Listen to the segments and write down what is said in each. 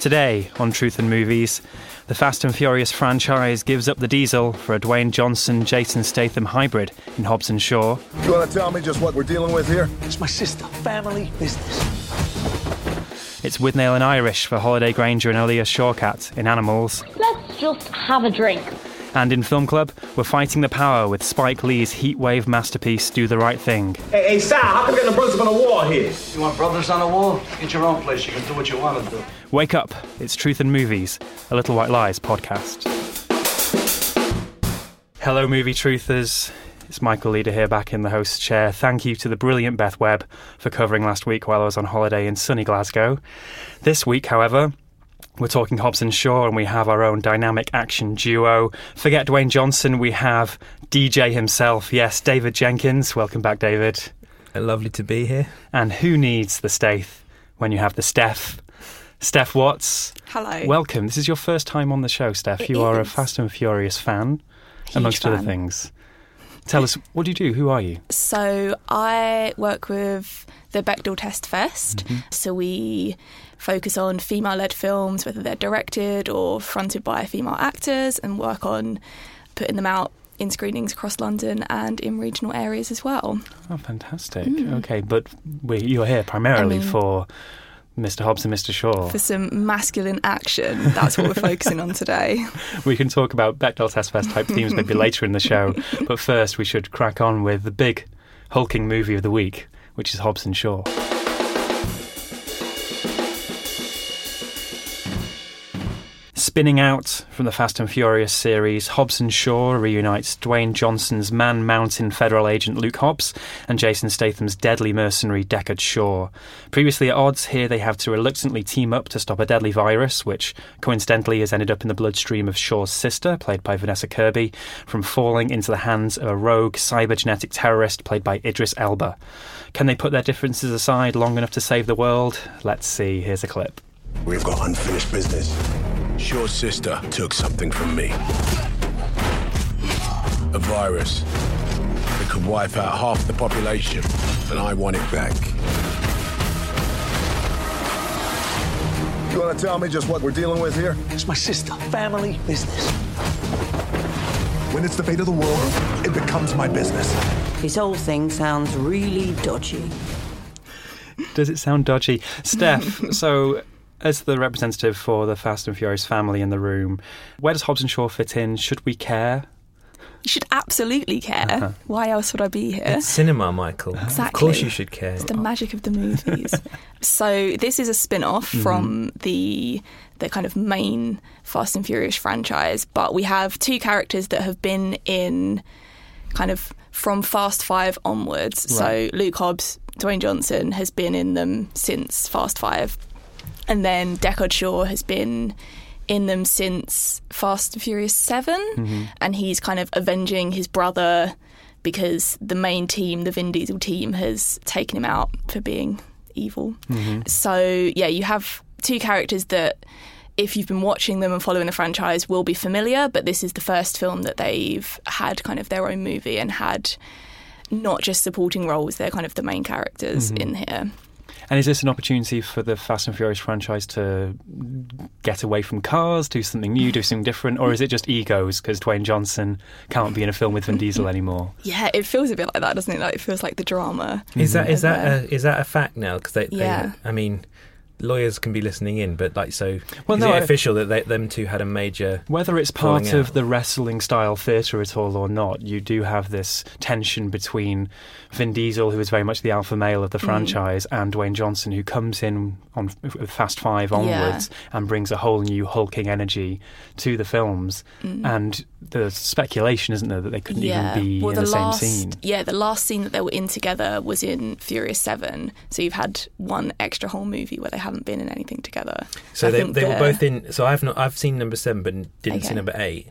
Today on Truth and Movies, the Fast and Furious franchise gives up the diesel for a Dwayne Johnson, Jason Statham hybrid in Hobbs and Shaw. You want to tell me just what we're dealing with here? It's my sister, family business. It's Withnail and Irish for Holliday Grainger and Alia Shawkat in Animals. Let's just have a drink. And in Film Club, we're fighting the power with Spike Lee's heatwave masterpiece, Do the Right Thing. Hey, Sal, how come getting the brothers on the wall here? You want brothers on the wall? Get your own place. You can do what you want to do. Wake up. It's Truth and Movies, a Little White Lies podcast. Hello, movie truthers. It's Michael Leader here, back in the host's chair. Thank you to the brilliant Beth Webb for covering last week while I was on holiday in sunny Glasgow. This week, however, we're talking Hobbs and Shaw, and we have our own dynamic action duo. Forget Dwayne Johnson, we have DJ himself, yes, David Jenkins. Welcome back, David. Lovely to be here. And who needs the Stath when you have the Steph? Steph Watts. Hello. Welcome. This is your first time on the show, Steph. It you is. Are a Fast and Furious fan, huge amongst fan. Other things. Tell us, what do you do? Who are you? So I work with the Bechdel Test Fest. Mm-hmm. So we focus on female-led films, whether they're directed or fronted by female actors, and work on putting them out in screenings across London and in regional areas as well. Oh, fantastic. Mm. Okay, but you're here primarily for Mr. Hobbs and Mr. Shaw. For some masculine action. That's what we're focusing on today. We can talk about Bechdel Test Fest type themes maybe later in the show, but first we should crack on with the big hulking movie of the week, which is Hobbs and Shaw. Spinning out from the Fast and Furious series, Hobbs and Shaw reunites Dwayne Johnson's Man-Mountain federal agent Luke Hobbs and Jason Statham's deadly mercenary Deckard Shaw. Previously at odds, here they have to reluctantly team up to stop a deadly virus, which coincidentally has ended up in the bloodstream of Shaw's sister, played by Vanessa Kirby, from falling into the hands of a rogue cybergenetic terrorist, played by Idris Elba. Can they put their differences aside long enough to save the world? Let's see. Here's a clip. We've got unfinished business. Shaw's sister took something from me. A virus that could wipe out half the population, and I want it back. You want to tell me just what we're dealing with here? It's my sister, family business. When it's the fate of the world, it becomes my business. This whole thing sounds really dodgy. Does it sound dodgy? Steph, so, as the representative for the Fast and Furious family in the room, where does Hobbs and Shaw fit in? Should we care? You should absolutely care. Uh-huh. Why else would I be here? It's cinema, Michael. Exactly. Of course you should care. It's the magic of the movies. So this is a spin-off from the kind of main Fast and Furious franchise, but we have two characters that have been in kind of from Fast Five onwards. Right. So Luke Hobbs, Dwayne Johnson, has been in them since Fast Five. And then Deckard Shaw has been in them since Fast and Furious 7. Mm-hmm. And he's kind of avenging his brother because the main team, the Vin Diesel team, has taken him out for being evil. Mm-hmm. So, yeah, you have two characters that, if you've been watching them and following the franchise, will be familiar. But this is the first film that they've had kind of their own movie and had not just supporting roles. They're kind of the main characters in here. And is this an opportunity for the Fast and Furious franchise to get away from cars, do something new, do something different, or is it just egos because Dwayne Johnson can't be in a film with Vin Diesel anymore? Yeah, it feels a bit like that, doesn't it? Like, it feels like the drama. Is that a fact now? Because I mean, lawyers can be listening in, but like, so is it official that them two had a major, whether it's part of the wrestling style theatre at all or not, you do have this tension between Vin Diesel, who is very much the alpha male of the franchise, and Dwayne Johnson, who comes in on Fast Five onwards and brings a whole new hulking energy to the films. And the speculation, isn't there, that they couldn't even be in the same scene. Yeah, the last scene that they were in together was in Furious 7, so you've had one extra whole movie where they haven't been in anything together. So they were both in. So I've seen number 7, but didn't see number 8.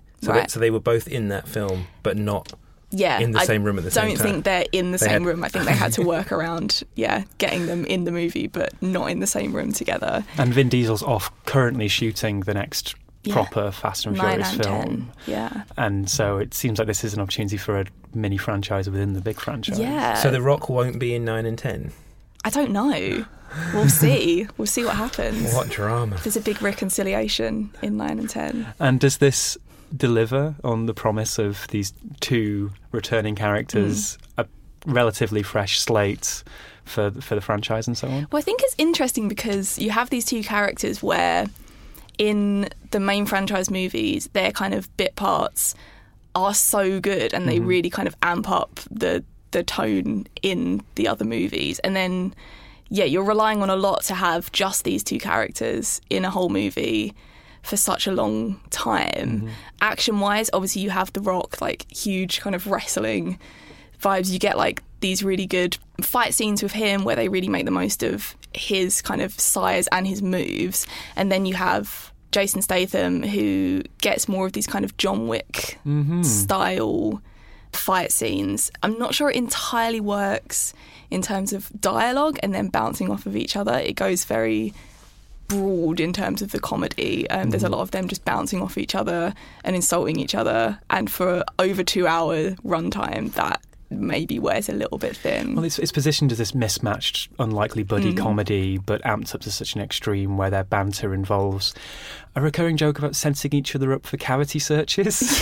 So they were both in that film, but not in the same room at the same time. I don't think they're in the same room. I think they had to work around getting them in the movie, but not in the same room together. And Vin Diesel's off currently shooting the next proper Fast and Furious film. 10. Yeah, and so it seems like this is an opportunity for a mini franchise within the big franchise. Yeah. So The Rock won't be in 9 and 10. I don't know. We'll see. We'll see what happens. What drama. There's a big reconciliation in 9 and 10. And does this deliver on the promise of these two returning characters, a relatively fresh slate for the franchise and so on? Well, I think it's interesting because you have these two characters where in the main franchise movies, their kind of bit parts are so good and they really kind of amp up the tone in the other movies. And then you're relying on a lot to have just these two characters in a whole movie for such a long time. Action-wise, obviously you have The Rock, like, huge kind of wrestling vibes. You get, like, these really good fight scenes with him where they really make the most of his kind of size and his moves. And then you have Jason Statham, who gets more of these kind of John Wick style fight scenes. I'm not sure it entirely works in terms of dialogue and then bouncing off of each other. It goes very broad in terms of the comedy. There's a lot of them just bouncing off each other and insulting each other. And for over 2 hour runtime, that maybe wears a little bit thin. Well, it's positioned as this mismatched, unlikely buddy comedy, but amped up to such an extreme where their banter involves a recurring joke about sensing each other up for cavity searches,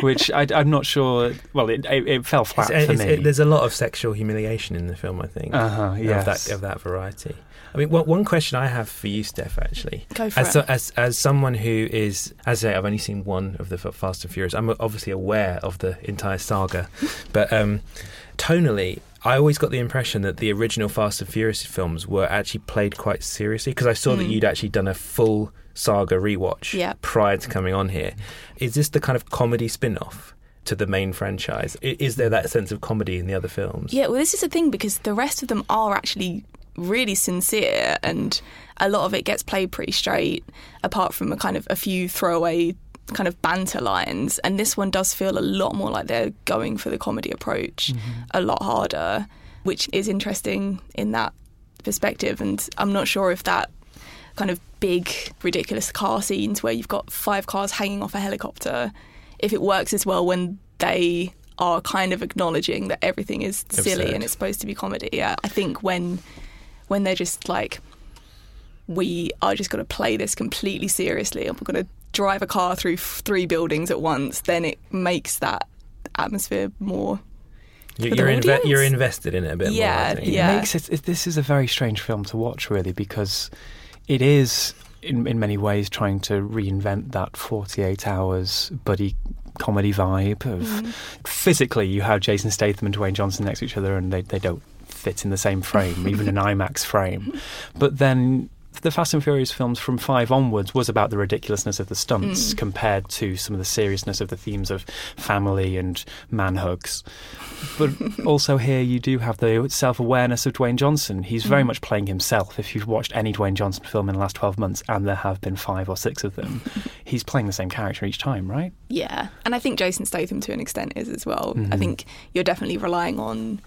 which I'm not sure. Well, it fell flat for me. There's a lot of sexual humiliation in the film, I think, of that variety. I mean, one question I have for you, Steph, actually, as someone who is, as I say, I've only seen one of the Fast and Furious. I'm obviously aware of the entire saga, but tonally, I always got the impression that the original Fast and Furious films were actually played quite seriously, because I saw that you'd actually done a full saga rewatch prior to coming on here. Is this the kind of comedy spin-off to the main franchise? Is there that sense of comedy in the other films? Yeah, well, this is the thing, because the rest of them are actually really sincere, and a lot of it gets played pretty straight, apart from a few throwaway kind of banter lines. And this one does feel a lot more like they're going for the comedy approach a lot harder, which is interesting in that perspective. And I'm not sure if that kind of big, ridiculous car scenes where you've got 5 cars hanging off a helicopter, if it works as well when they are kind of acknowledging that everything is silly and it's supposed to be comedy. Yeah, I think when they're just like, we are just going to play this completely seriously and we're going to drive a car through 3 buildings at once, then it makes that atmosphere more. You're invested in it a bit more. I think. Yeah. This is a very strange film to watch, really, because it is in many ways trying to reinvent that 48 hours buddy comedy vibe of physically you have Jason Statham and Dwayne Johnson next to each other and they don't fit in the same frame, even an IMAX frame. But then the Fast and Furious films from 5 onwards was about the ridiculousness of the stunts compared to some of the seriousness of the themes of family and man hugs. But also here you do have the self-awareness of Dwayne Johnson. He's very much playing himself. If you've watched any Dwayne Johnson film in the last 12 months, and there have been 5 or 6 of them, he's playing the same character each time, right? Yeah, and I think Jason Statham to an extent is as well. I think you're definitely relying on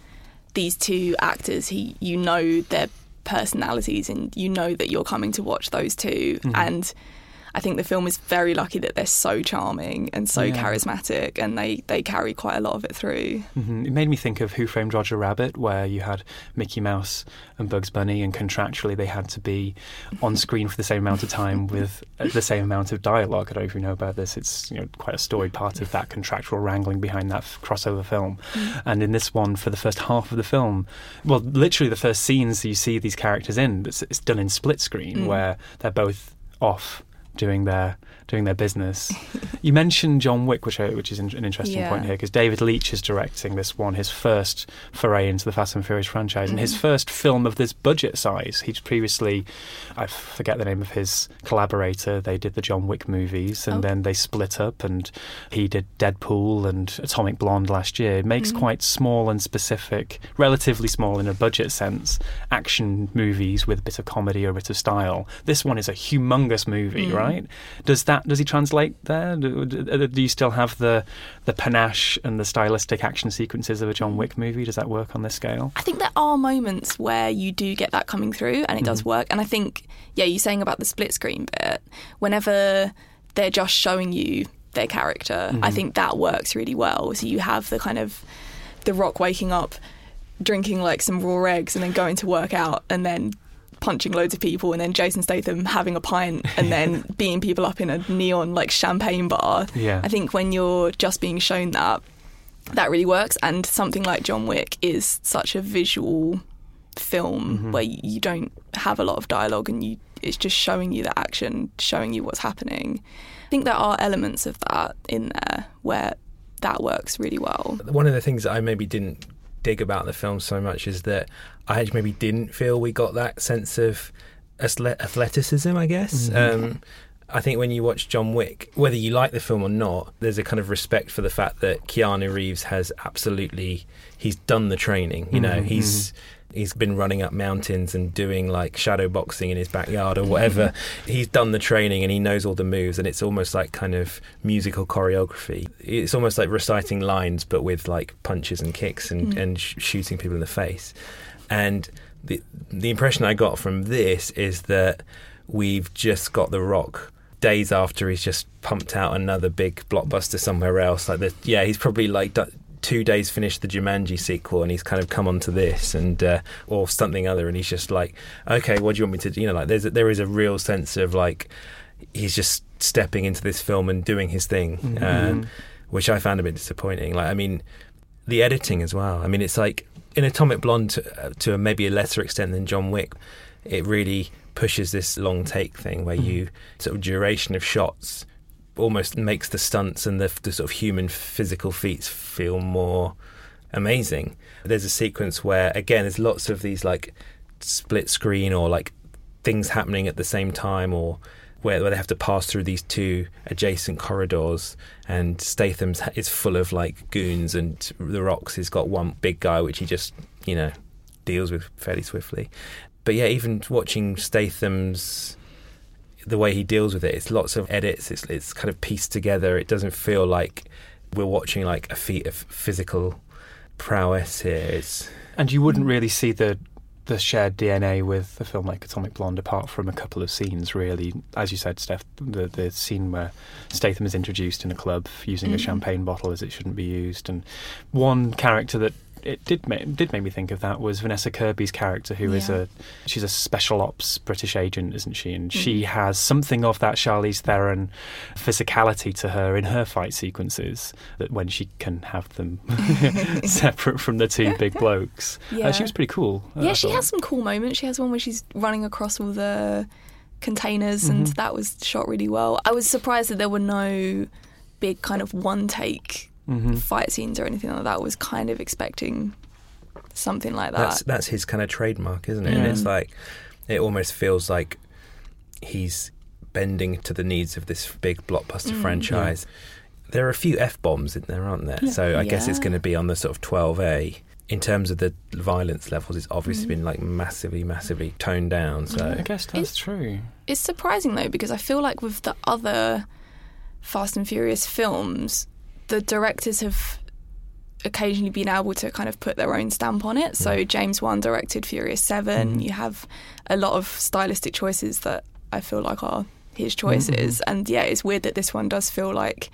these two actors who you know their personalities and you know that you're coming to watch those two. And I think the film is very lucky that they're so charming and so charismatic, and they carry quite a lot of it through. Mm-hmm. It made me think of Who Framed Roger Rabbit, where you had Mickey Mouse and Bugs Bunny, and contractually they had to be on screen for the same amount of time with the same amount of dialogue. I don't know if you know about this. It's, you know, quite a storied part of that contractual wrangling behind that crossover film. Mm-hmm. And in this one, for the first half of the film, well, literally the first scenes you see these characters in, it's done in split screen, where they're both off doing their business. You mentioned John Wick, which is an interesting point here, because David Leitch is directing this one, his first foray into the Fast and Furious franchise, and his first film of this budget size. He'd previously, I forget the name of his collaborator, they did the John Wick movies, and then they split up, and he did Deadpool and Atomic Blonde last year. It makes quite small and specific, relatively small in a budget sense, action movies with a bit of comedy or a bit of style. This one is a humongous movie, right? Does he translate there? Do you still have the panache and the stylistic action sequences of a John Wick movie? Does that work on this scale? I think there are moments where you do get that coming through, and it does work. And I think, you're saying about the split screen bit, whenever they're just showing you their character, I think that works really well. So you have the kind of The Rock waking up, drinking like some raw eggs, and then going to work out, and then punching loads of people, and then Jason Statham having a pint, and then beating people up in a neon like champagne bar. I think when you're just being shown that really works, and something like John Wick is such a visual film where you don't have a lot of dialogue, and it's just showing you the action, showing you what's happening. I think there are elements of that in there where that works really well. One of the things that I maybe didn't dig about the film so much is that I maybe didn't feel we got that sense of athleticism, I guess. I think when you watch John Wick, whether you like the film or not, there's a kind of respect for the fact that Keanu Reeves has he's done the training, you know, he's been running up mountains and doing like shadow boxing in his backyard or whatever. He's done the training and he knows all the moves, and it's almost like kind of musical choreography. It's almost like reciting lines, but with like punches and kicks and shooting people in the face. And the impression I got from this is that we've just got The Rock days after he's just pumped out another big blockbuster somewhere else. Like he's probably like 2 days finished the Jumanji sequel, and he's kind of come onto this and or something other, and he's just like, okay, what do you want me to do? You know, like there is a real sense of like he's just stepping into this film and doing his thing, which I found a bit disappointing. Like, I mean, the editing as well. I mean, it's like in Atomic Blonde to maybe a lesser extent than John Wick, it really pushes this long take thing where you sort of duration of shots almost makes the stunts and the sort of human physical feats feel more amazing. There's a sequence where, again, there's lots of these like split screen or like things happening at the same time, or where they have to pass through these two adjacent corridors, and Statham is full of like goons, and The Rock's has got one big guy which he just, you know, deals with fairly swiftly. But yeah, even watching Statham's, the way he deals with it, it's lots of edits, it's kind of pieced together. It doesn't feel like we're watching like a feat of physical prowess here. And you wouldn't really see the shared DNA with a film like Atomic Blonde, apart from a couple of scenes, really. As you said, Steph, the scene where Statham is introduced in a club using a champagne bottle as it shouldn't be used, and one character that it did make me think of that was Vanessa Kirby's character, who is she's a special ops British agent, isn't she? And she has something of that Charlize Theron physicality to her in her fight sequences, that when she can have them separate from the two big blokes. She was pretty cool. She has some cool moments. She has one where she's running across all the containers, and that was shot really well. I was surprised that there were no big kind of one take fight scenes or anything like that. I was kind of expecting something like that. That's his kind of trademark, isn't it? Yeah. And it's like, it almost feels like he's bending to the needs of this big blockbuster franchise. Yeah. There are a few F-bombs in there, aren't there? Yeah. So I guess it's going to be on the sort of 12A. In terms of the violence levels, it's obviously been like massively, massively toned down. So I guess that's true. It's surprising though, because I feel like with the other Fast and Furious films, the directors have occasionally been able to kind of put their own stamp on it. So James Wan directed Furious 7. You have a lot of stylistic choices that I feel like are his choices. Mm-hmm. And yeah, it's weird that this one does feel like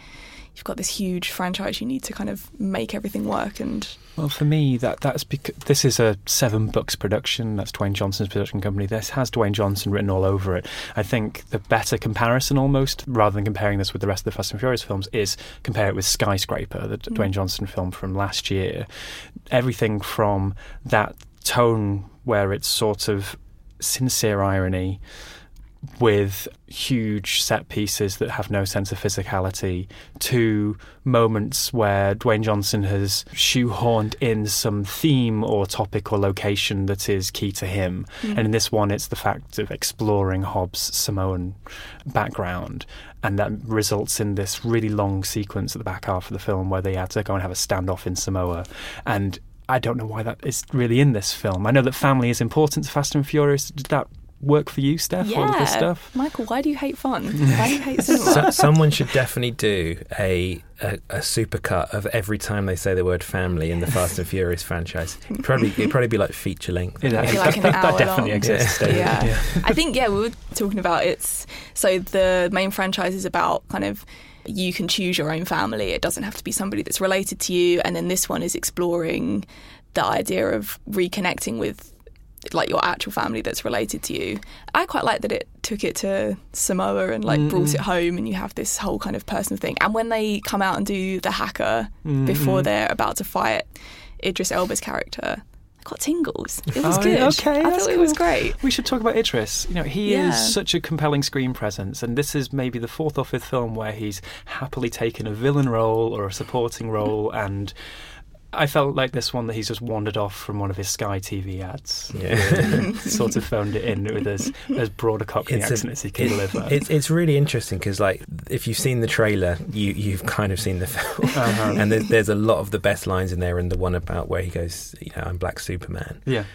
you've got this huge franchise you need to kind of make everything work. And well, for me, that's because this is a 7 Books production. That's Dwayne Johnson's production company. This has Dwayne Johnson written all over it. I think the better comparison, almost, rather than comparing this with the rest of the Fast and Furious films, is compare it with Skyscraper, the Dwayne Johnson film from last year. Everything from that tone where it's sort of sincere irony with huge set pieces that have no sense of physicality, to moments where Dwayne Johnson has shoehorned in some theme or topic or location that is key to him. Mm-hmm. And in this one, it's the fact of exploring Hobbs' Samoan background. And that results in this really long sequence at the back half of the film where they had to go and have a standoff in Samoa. And I don't know why that is really in this film. I know that family is important to Fast and Furious. Did that work for you, Steph? Yeah. All of this stuff? Michael, why do you hate fun? Why do you hate cinema? Someone should definitely do a supercut of every time they say the word family in the Fast and Furious franchise. It'd probably be like feature length. Yeah, like that definitely exists. Yeah. Yeah. I think, yeah, we were talking about it's... So the main franchise is about kind of you can choose your own family. It doesn't have to be somebody that's related to you. And then this one is exploring the idea of reconnecting with like your actual family that's related to you. I quite like that it took it to Samoa and like brought it home, and you have this whole kind of personal thing. And when they come out and do the hacker before they're about to fight Idris Elba's character, I got tingles. It was good. Okay, I thought it was great. We should talk about Idris. You know, he is such a compelling screen presence, and this is maybe the fourth or fifth film where he's happily taken a villain role or a supporting role, and I felt like this one that he's just wandered off from one of his Sky TV ads. Yeah. Sort of phoned it in with as broad a Cockney accent as he can deliver. It's really interesting because, like, if you've seen the trailer, you've kind of seen the film. Uh-huh. And there's a lot of the best lines in there, and the one about where he goes, you know, I'm Black Superman. Yeah.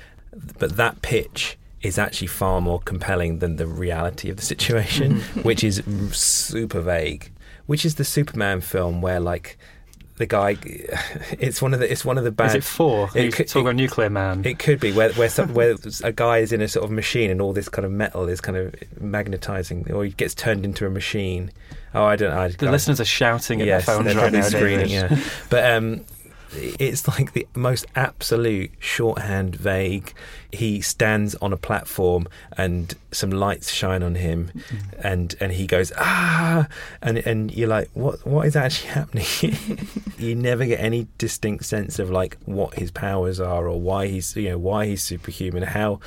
But that pitch is actually far more compelling than the reality of the situation, which is super vague, which is the Superman film where, like, the guy, it's one of the bad. Is it 4? It could talk about Nuclear Man. It could be where a guy is in a sort of machine and all this kind of metal is kind of magnetizing, or he gets turned into a machine. Oh, I don't know. The listeners are shouting at their phones right now. Screening, yeah. But it's like the most absolute shorthand, vague. He stands on a platform and some lights shine on him, and he goes and you're like, what is actually happening? You never get any distinct sense of like what his powers are or why he's superhuman. How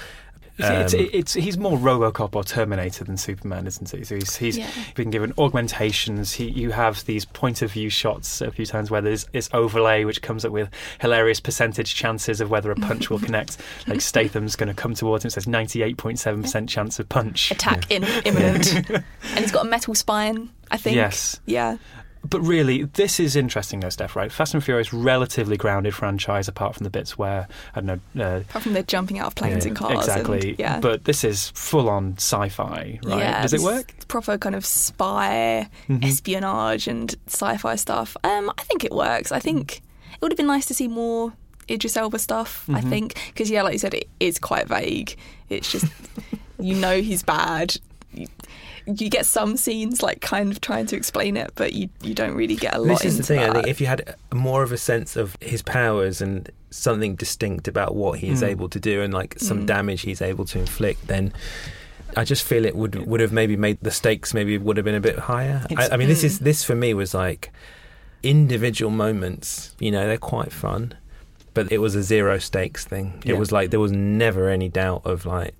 he's more RoboCop or Terminator than Superman, isn't he? So he's been given augmentations. You have these point of view shots a few times where there's this overlay which comes up with hilarious percentage chances of whether a punch will connect. Like Statham's going to come towards him, says 98.7% chance of punch. Attack imminent. And he's got a metal spine, I think. Yes. Yeah. But really, this is interesting though, Steph, right? Fast and Furious, relatively grounded franchise, apart from the bits where, I don't know... apart from the jumping out of planes and cars. Exactly. But this is full-on sci-fi, right? Yeah, does it work? It's proper kind of spy, espionage and sci-fi stuff. I think it works. I think it would have been nice to see more Idris Elba stuff, I think. Because, like you said, it is quite vague. It's just, you know he's bad. You get some scenes like kind of trying to explain it, but you don't really get a lot into that. This is the thing, I think if you had more of a sense of his powers and something distinct about what he is able to do and like some damage he's able to inflict, then I just feel it would have maybe made the stakes maybe would have been a bit higher. I mean, this for me was like individual moments, you know, they're quite fun, but it was a zero stakes thing. Yeah. It was like there was never any doubt of like,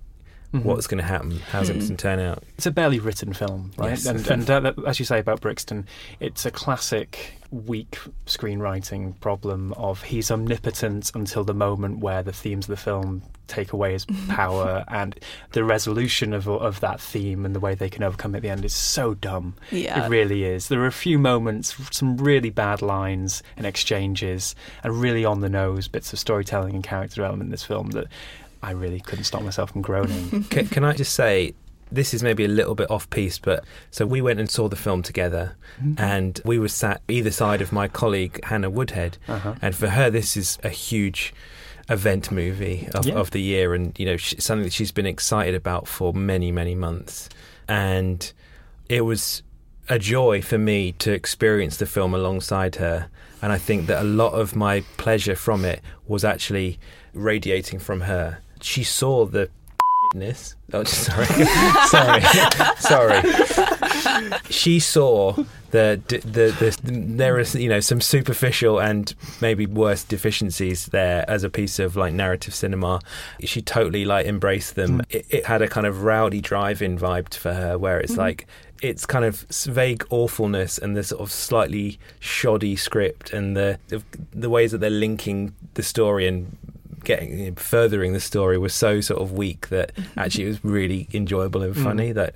what's going to happen? How's it going to turn out? It's a barely written film, right? Yes. And as you say about Brixton, it's a classic weak screenwriting problem of he's omnipotent until the moment where the themes of the film take away his power, and the resolution of that theme and the way they can overcome it at the end is so dumb. Yeah. It really is. There are a few moments, some really bad lines and exchanges, and really on the nose bits of storytelling and character development in this film that I really couldn't stop myself from groaning. Can I just say, this is maybe a little bit off-piece, but so we went and saw the film together, and we were sat either side of my colleague Hannah Woodhead, and for her this is a huge event movie of the year, and you know something that she's been excited about for many, many months, and it was a joy for me to experience the film alongside her. And I think that a lot of my pleasure from it was actually radiating from her. She saw the shitness. Oh, sorry. She saw there is, you know, some superficial and maybe worse deficiencies there as a piece of like narrative cinema. She totally like embraced them. It had a kind of rowdy drive-in vibe for her, where it's like, it's kind of vague awfulness and the sort of slightly shoddy script and the ways that they're linking the story and getting, you know, furthering the story was so sort of weak that actually it was really enjoyable and funny, that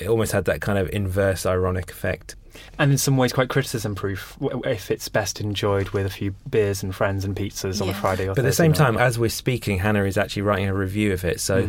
it almost had that kind of inverse ironic effect. And in some ways quite criticism-proof, if it's best enjoyed with a few beers and friends and pizzas on a Friday or Thursday. But at the same time, as we're speaking, Hannah is actually writing a review of it, so...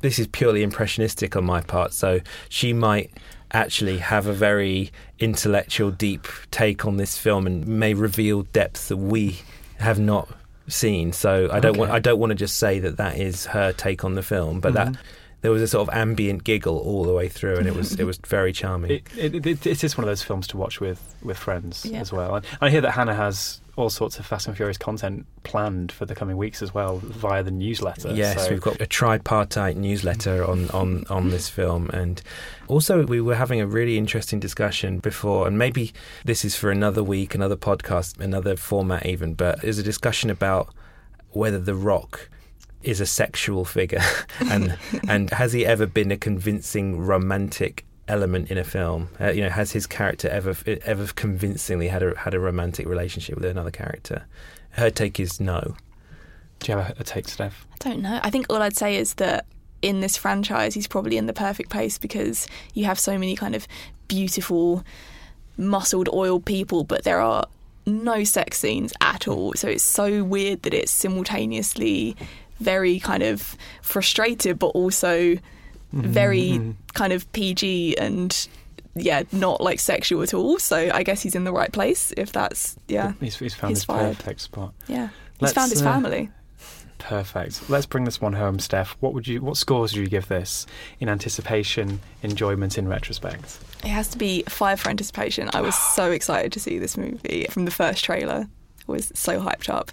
This is purely impressionistic on my part, so she might actually have a very intellectual, deep take on this film and may reveal depths that we have not seen. So I don't want to just say that is her take on the film, but that there was a sort of ambient giggle all the way through, and it was very charming. It is one of those films to watch with friends as well. And I hear that Hannah has all sorts of Fast and Furious content planned for the coming weeks as well via the newsletter. Yes, so we've got a tripartite newsletter on this film. And also we were having a really interesting discussion before, and maybe this is for another week, another podcast, another format even, but there's a discussion about whether The Rock is a sexual figure and has he ever been a convincing romantic element in a film? You know, has his character ever convincingly had a romantic relationship with another character? Her take is no. Do you have a take, Steph? I don't know. I think all I'd say is that in this franchise, he's probably in the perfect place because you have so many kind of beautiful, muscled, oiled people, but there are no sex scenes at all. So it's so weird that it's simultaneously very kind of frustrated, but also very kind of PG and not like sexual at all. So I guess he's in the right place if that's he's found his perfect spot. Yeah, he's found his family. Perfect. Let's bring this one home, Steph. What scores do you give this in anticipation, enjoyment, in retrospect? It has to be 5 for anticipation. I was so excited to see this movie from the first trailer. I was so hyped up.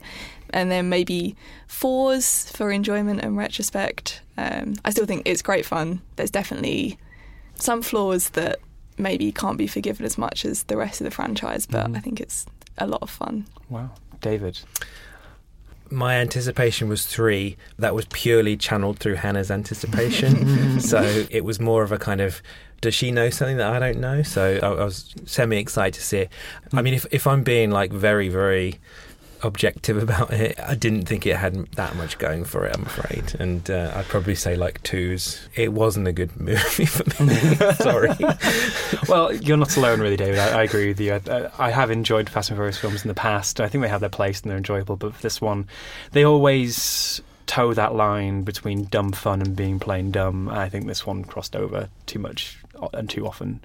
And then maybe 4s for enjoyment and retrospect. I still think it's great fun. There's definitely some flaws that maybe can't be forgiven as much as the rest of the franchise, but I think it's a lot of fun. Wow. David? My anticipation was 3. That was purely channeled through Hannah's anticipation. So it was more of a kind of, does she know something that I don't know? So I was semi-excited to see it. I mean, if I'm being like very, very objective about it, I didn't think it had that much going for it, I'm afraid, and I'd probably say like 2s. It wasn't a good movie for me. Sorry. Well, you're not alone really, David. I agree with you. I have enjoyed Fast and Furious films in the past. I think they have their place and they're enjoyable, but for this one they always toe that line between dumb fun and being plain dumb. I think this one crossed over too much and too often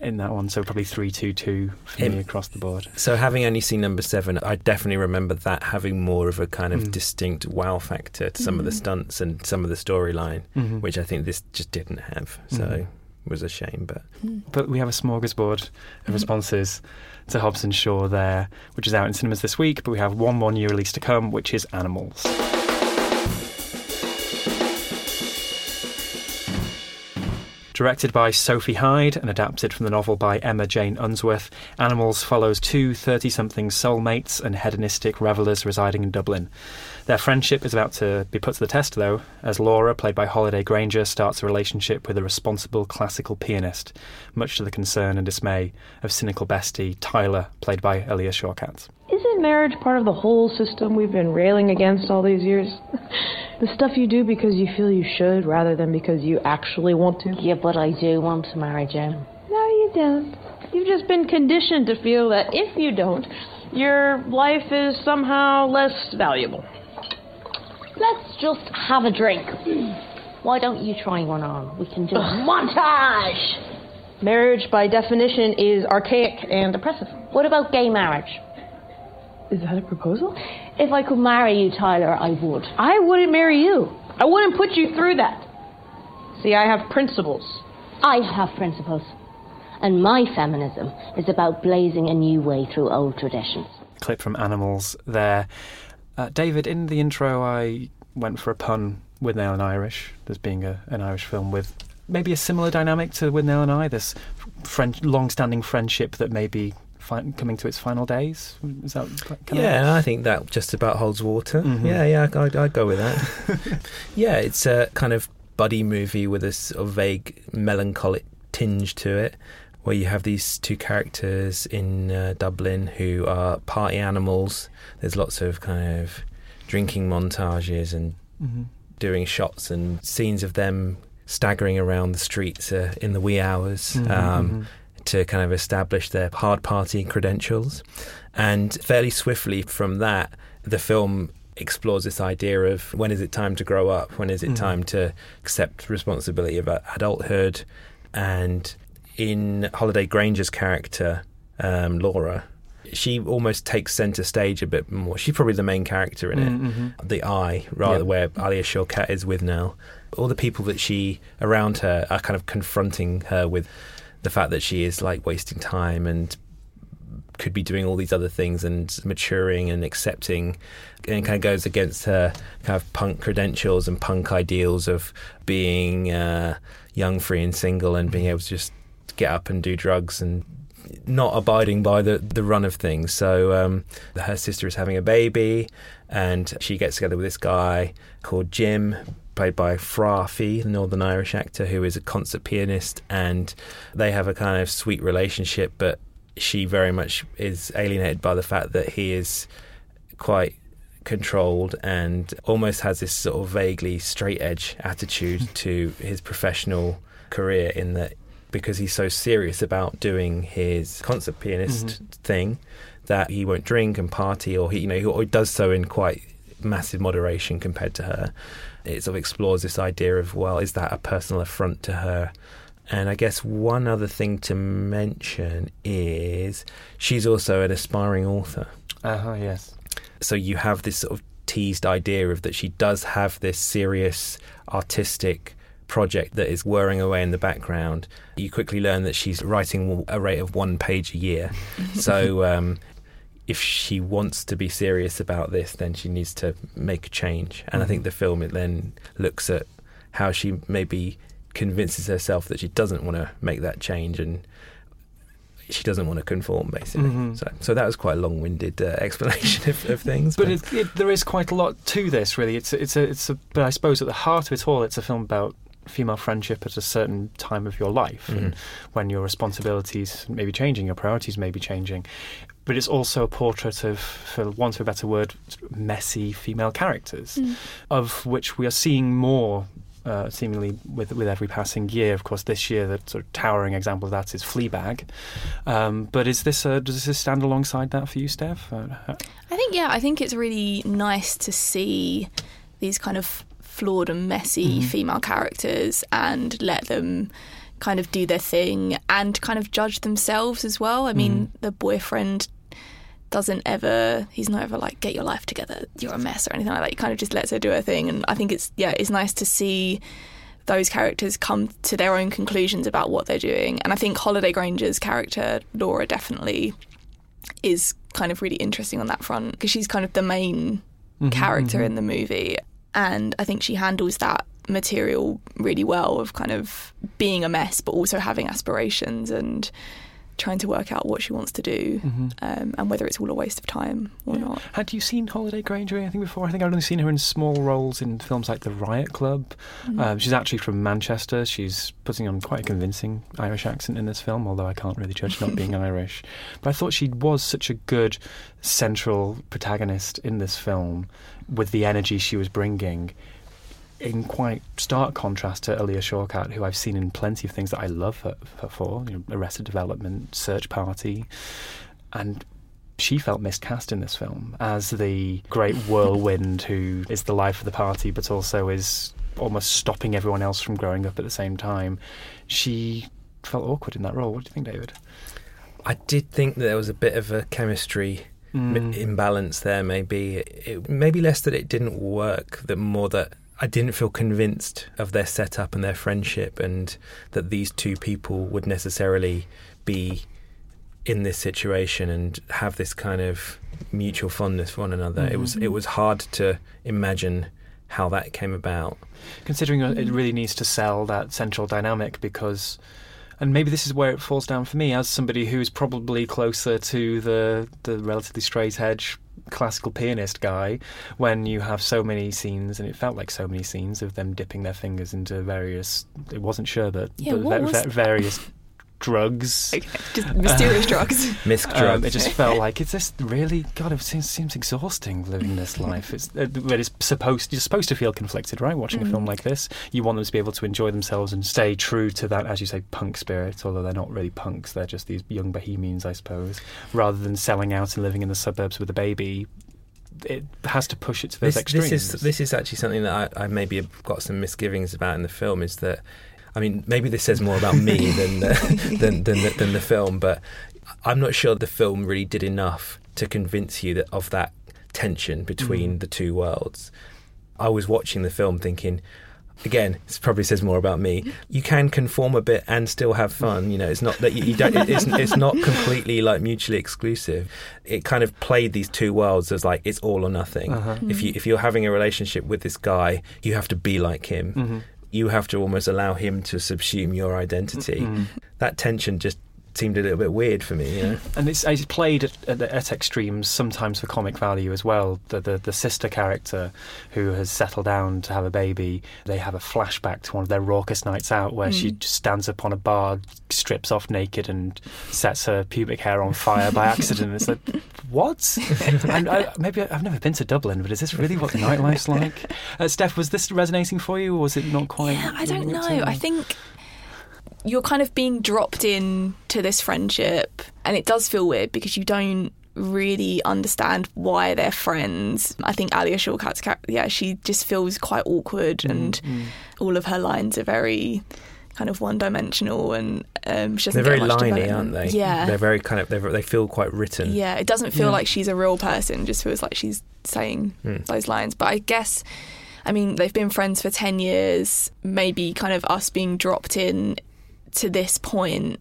in that one, so probably 3-2-2 for me across the board. So having only seen number 7, I definitely remember that having more of a kind of distinct wow factor to some of the stunts and some of the storyline, which I think this just didn't have. So it was a shame. But we have a smorgasbord of responses to Hobbs and Shaw there, which is out in cinemas this week, but we have one more new release to come, which is Animals. Directed by Sophie Hyde and adapted from the novel by Emma Jane Unsworth, Animals follows 2 30-something soulmates and hedonistic revellers residing in Dublin. Their friendship is about to be put to the test, though, as Laura, played by Holliday Grainger, starts a relationship with a responsible classical pianist, much to the concern and dismay of cynical bestie Tyler, played by Alia Shawkat. Isn't marriage part of the whole system we've been railing against all these years? The stuff you do because you feel you should rather than because you actually want to? Yeah, but I do want to marry Jim. No, you don't. You've just been conditioned to feel that if you don't, your life is somehow less valuable. Let's just have a drink. Why don't you try one on? We can do a montage! Marriage, by definition, is archaic and oppressive. What about gay marriage? Is that a proposal? If I could marry you, Tyler, I would. I wouldn't marry you. I wouldn't put you through that. See, I have principles. I have principles. And my feminism is about blazing a new way through old traditions. Clip from Animals there. David, in the intro, I went for a pun with Withnail and Irish, there's being an Irish film with maybe a similar dynamic to Withnail and I, this long-standing friendship that may be coming to its final days. Is that I think that just about holds water. Mm-hmm. I'd go with that. Yeah, it's a kind of buddy movie with a sort of vague melancholic tinge to it, where you have these two characters in Dublin who are party animals. There's lots of kind of drinking montages and mm-hmm. doing shots and scenes of them staggering around the streets in the wee hours to kind of establish their hard party credentials. And fairly swiftly from that, the film explores this idea of when is it time to grow up, when is it time to accept responsibility about adulthood. And in Holliday Grainger's character, Laura, she almost takes centre stage a bit more. She's probably the main character in it. Mm-hmm. The Eye, rather, where Alia Shawkat is with now. All the people that she around her are kind of confronting her with the fact that she is like wasting time and could be doing all these other things and maturing and accepting, and kind of goes against her kind of punk credentials and punk ideals of being young, free and single and being able to just get up and do drugs and not abiding by the run of things. So her sister is having a baby and she gets together with this guy called Jim, played by Fra Fee, the Northern Irish actor, who is a concert pianist, and they have a kind of sweet relationship, but she very much is alienated by the fact that he is quite controlled and almost has this sort of vaguely straight edge attitude to his professional career, in that because he's so serious about doing his concert pianist thing that he won't drink and party, or he does so in quite massive moderation compared to her. It sort of explores this idea of, well, is that a personal affront to her? And I guess one other thing to mention is she's also an aspiring author. Yes. So you have this sort of teased idea of that she does have this serious artistic project that is whirring away in the background. You quickly learn that she's writing a rate of one page a year. So if she wants to be serious about this, then she needs to make a change. And I think the film, it then looks at how she maybe convinces herself that she doesn't want to make that change and she doesn't want to conform, basically. So that was quite a long-winded explanation of things. But there is quite a lot to this, really. But I suppose at the heart of it all, it's a film about female friendship at a certain time of your life, and when your responsibilities may be changing, your priorities may be changing. But it's also a portrait of, for want of a better word, messy female characters, of which we are seeing more seemingly with every passing year. Of course, this year the sort of towering example of that is Fleabag. But does this stand alongside that for you, Steph? I think it's really nice to see these kind of flawed and messy female characters and let them kind of do their thing and kind of judge themselves as well. I mean, the boyfriend he's not ever like, get your life together, you're a mess or anything like that. He kind of just lets her do her thing. And I think it's nice to see those characters come to their own conclusions about what they're doing. And I think Holliday Grainger's character, Laura, definitely is kind of really interesting on that front, because she's kind of the main character in the movie. And I think she handles that material really well, of kind of being a mess but also having aspirations and trying to work out what she wants to do, and whether it's all a waste of time or not. Had you seen Holliday Grainger anything before? I think I'd only seen her in small roles in films like The Riot Club. She's actually from Manchester. She's putting on quite a convincing Irish accent in this film, although I can't really judge not being Irish. But I thought she was such a good central protagonist in this film, with the energy she was bringing, in quite stark contrast to Alia Shawkat, who I've seen in plenty of things that I love her for, Arrested Development, Search Party. And she felt miscast in this film as the great whirlwind who is the life of the party but also is almost stopping everyone else from growing up at the same time. She felt awkward in that role. What do you think, David? I did think that there was a bit of a chemistry imbalance there, maybe. Maybe less that it didn't work, than more that I didn't feel convinced of their setup and their friendship, and that these two people would necessarily be in this situation and have this kind of mutual fondness for one another. Mm-hmm. It was hard to imagine how that came about. Considering it really needs to sell that central dynamic, because, and maybe this is where it falls down for me, as somebody who's probably closer to the relatively straight-edge classical pianist guy, when you have so many scenes, and it felt like so many scenes of them dipping their fingers into various, it wasn't sherbet, various drugs. Just mysterious drugs. Misc drugs. It just felt like, it's just really, God, it seems exhausting living this life. You're supposed to feel conflicted, right, watching a film like this. You want them to be able to enjoy themselves and stay true to that, as you say, punk spirit, although they're not really punks, they're just these young bohemians, I suppose, rather than selling out and living in the suburbs with a baby. It has to push it to those extremes. This is actually something that I maybe have got some misgivings about in the film, is that, I mean, maybe this says more about me than the film, but I'm not sure the film really did enough to convince you of that tension between the two worlds. I was watching the film thinking, again, this probably says more about me. You can conform a bit and still have fun. You know, it's not that you don't. It's not completely like mutually exclusive. It kind of played these two worlds as like it's all or nothing. Uh-huh. If you're having a relationship with this guy, you have to be like him. Mm-hmm. You have to almost allow him to subsume your identity. Mm-hmm. That tension just seemed a little bit weird for me. You know? And it's played at extremes sometimes for comic value as well. The sister character who has settled down to have a baby, they have a flashback to one of their raucous nights out where she just stands up on a bar, strips off naked and sets her pubic hair on fire by accident. It's like, what? I've never been to Dublin, but is this really what the nightlife's like? Steph, was this resonating for you, or was it not quite? Yeah, I don't know. I think you're kind of being dropped in to this friendship, and it does feel weird because you don't really understand why they're friends. I think Alia Shawkat's character, she just feels quite awkward, and all of her lines are very kind of one-dimensional, and she doesn't get much development. They're very liney, aren't they? Yeah. They're very kind of, they feel quite written. Yeah, it doesn't feel like she's a real person, it just feels like she's saying those lines. But I guess, I mean, they've been friends for 10 years, maybe kind of us being dropped in to this point,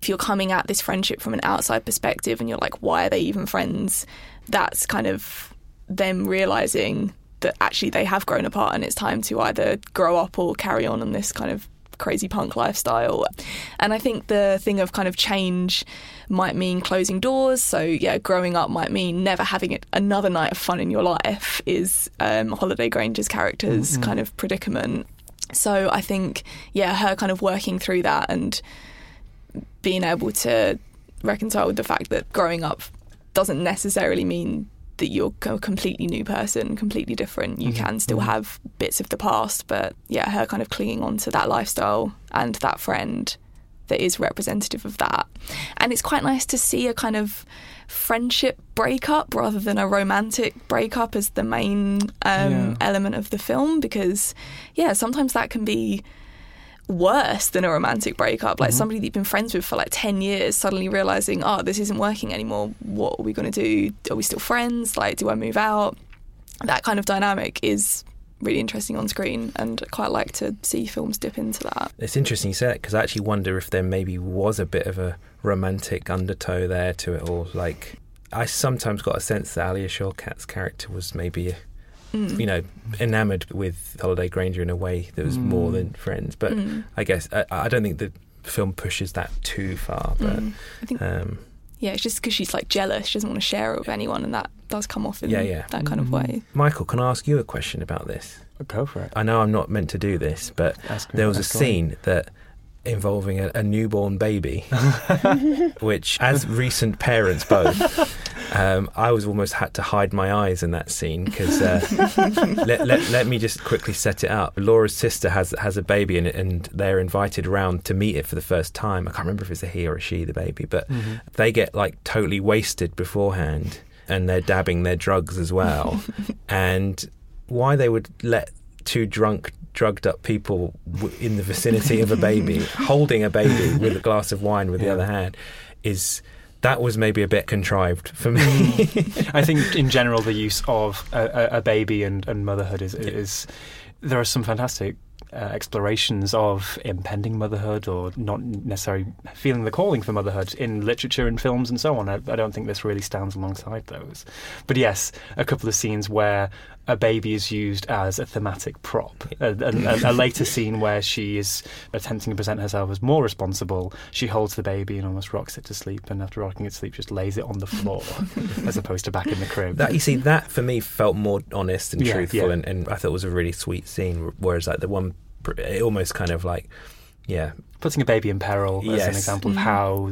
if you're coming at this friendship from an outside perspective and you're like, why are they even friends? That's kind of them realising that actually they have grown apart and it's time to either grow up or carry on this kind of crazy punk lifestyle. And I think the thing of kind of change might mean closing doors, so growing up might mean never having another night of fun in your life is Holliday Grainger's character's kind of predicament. So I think, her kind of working through that and being able to reconcile with the fact that growing up doesn't necessarily mean that you're a completely new person, completely different. You can still have bits of the past, but, her kind of clinging on to that lifestyle and that friend that is representative of that. And it's quite nice to see a kind of friendship breakup rather than a romantic breakup as the main element of the film, because sometimes that can be worse than a romantic breakup, like somebody that you've been friends with for like 10 years suddenly realising, oh, this isn't working anymore, what are we going to do, are we still friends, like do I move out? That kind of dynamic is really interesting on screen, and I quite like to see films dip into that. It's interesting you say that, because I actually wonder if there maybe was a bit of a romantic undertow there to it all. Like, I sometimes got a sense that Alia Shawkat's character was maybe, enamoured with Holliday Grainger in a way that was more than friends. But I guess I don't think the film pushes that too far. But I think, it's just because she's like jealous, she doesn't want to share it with anyone, and that does come off in that kind of way. Michael, can I ask you a question about this? Go for it. I know I'm not meant to do this, but there was a scene that involving a newborn baby, which, as recent parents both, I was almost had to hide my eyes in that scene, because let me just quickly set it up. Laura's sister has a baby, and they're invited round to meet it for the first time. I can't remember if it's a he or a she, the baby, but they get like totally wasted beforehand, and they're dabbing their drugs as well. And why they would let two drugged up people in the vicinity of a baby, holding a baby with a glass of wine with the other hand, that was maybe a bit contrived for me. I think in general the use of a baby and motherhood is There are some fantastic explorations of impending motherhood or not necessarily feeling the calling for motherhood in literature and films and so on. I don't think this really stands alongside those. But yes, a couple of scenes where a baby is used as a thematic prop. A later scene where she is attempting to present herself as more responsible. She holds the baby and almost rocks it to sleep, and after rocking it to sleep, just lays it on the floor as opposed to back in the crib. That, you see, that for me felt more honest and truthful, yeah. And I thought it was a really sweet scene, whereas like the one, it almost kind of like, yeah, putting a baby in peril as an example of how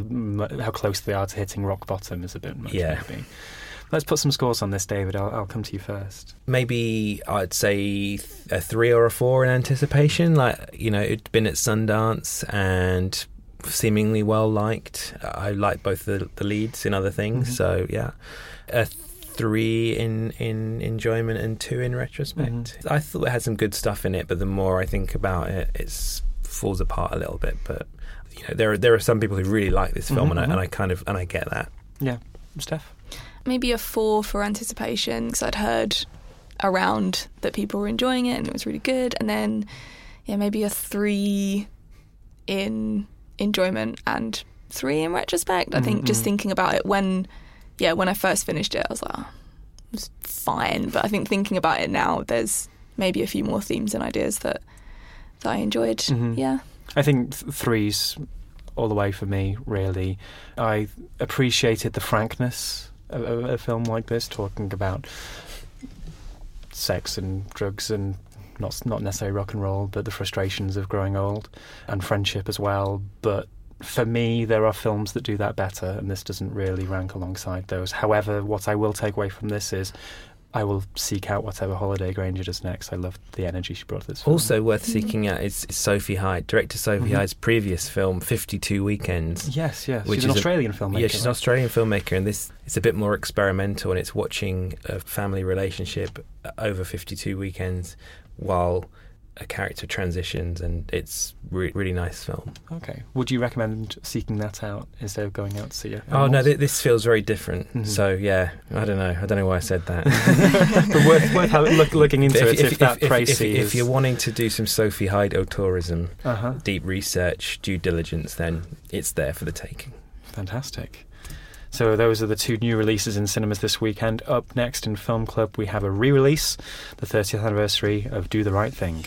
close they are to hitting rock bottom is a bit much, maybe. Let's put some scores on this, David. I'll come to you first. Maybe I'd say a 3 or a 4 in anticipation. Like, you know, it'd been at Sundance and seemingly well-liked. I liked both the leads in other things. Mm-hmm. So, yeah, a 3 in enjoyment and 2 in retrospect. Mm-hmm. I thought it had some good stuff in it, but the more I think about it, it falls apart a little bit. But, you know, there are some people who really like this film, and I get that. Yeah. Steph? Maybe a 4 for anticipation, because I'd heard around that people were enjoying it and it was really good. And then, yeah, maybe a 3 in enjoyment and 3 in retrospect. I think just thinking about it when I first finished it, I was like, oh, it was fine. But I think thinking about it now, there's maybe a few more themes and ideas that I enjoyed. Mm-hmm. Yeah, I think 3's all the way for me, really. I appreciated the frankness of a film like this, talking about sex and drugs and not necessarily rock and roll, but the frustrations of growing old and friendship as well. But for me, there are films that do that better, and this doesn't really rank alongside those. However, what I will take away from this is I will seek out whatever Holliday Grainger does next. I loved the energy she brought to this film. Also worth seeking out is Sophie Hyde, director Sophie Hyde's previous film, 52 Weekends. Yes. She's an Australian filmmaker. Yeah, she's an Australian filmmaker, and this is a bit more experimental, and it's watching a family relationship over 52 weekends while a character transitions, and it's really nice film. Okay. Would you recommend seeking that out instead of going out to see it? Oh, no, this feels very different. Mm-hmm. So, yeah, I don't know. I don't know why I said that. But worth looking into it if that pricey is... If you're wanting to do some Sophie Hyde tourism, deep research, due diligence, then it's there for the taking. Fantastic. So those are the 2 new releases in cinemas this weekend. Up next in Film Club, we have a re-release, the 30th anniversary of Do the Right Thing.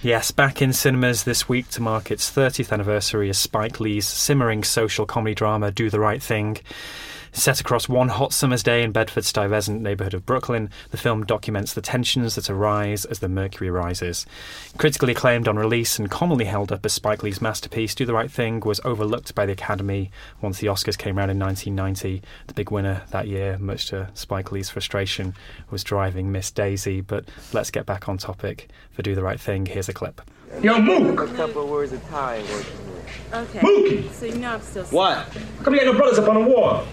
Yes, back in cinemas this week to mark its 30th anniversary is Spike Lee's simmering social comedy drama Do the Right Thing. Set across one hot summer's day in Bedford's Stuyvesant neighbourhood of Brooklyn, the film documents the tensions that arise as the mercury rises. Critically acclaimed on release and commonly held up as Spike Lee's masterpiece, Do the Right Thing was overlooked by the Academy once the Oscars came around in 1990. The big winner that year, much to Spike Lee's frustration, was Driving Miss Daisy. But let's get back on topic for Do the Right Thing. Here's a clip. Yo, Mook! A couple of words of Thai working here. Okay. Mookie! So you know I'm still... What? How come you got no brothers up on the wall?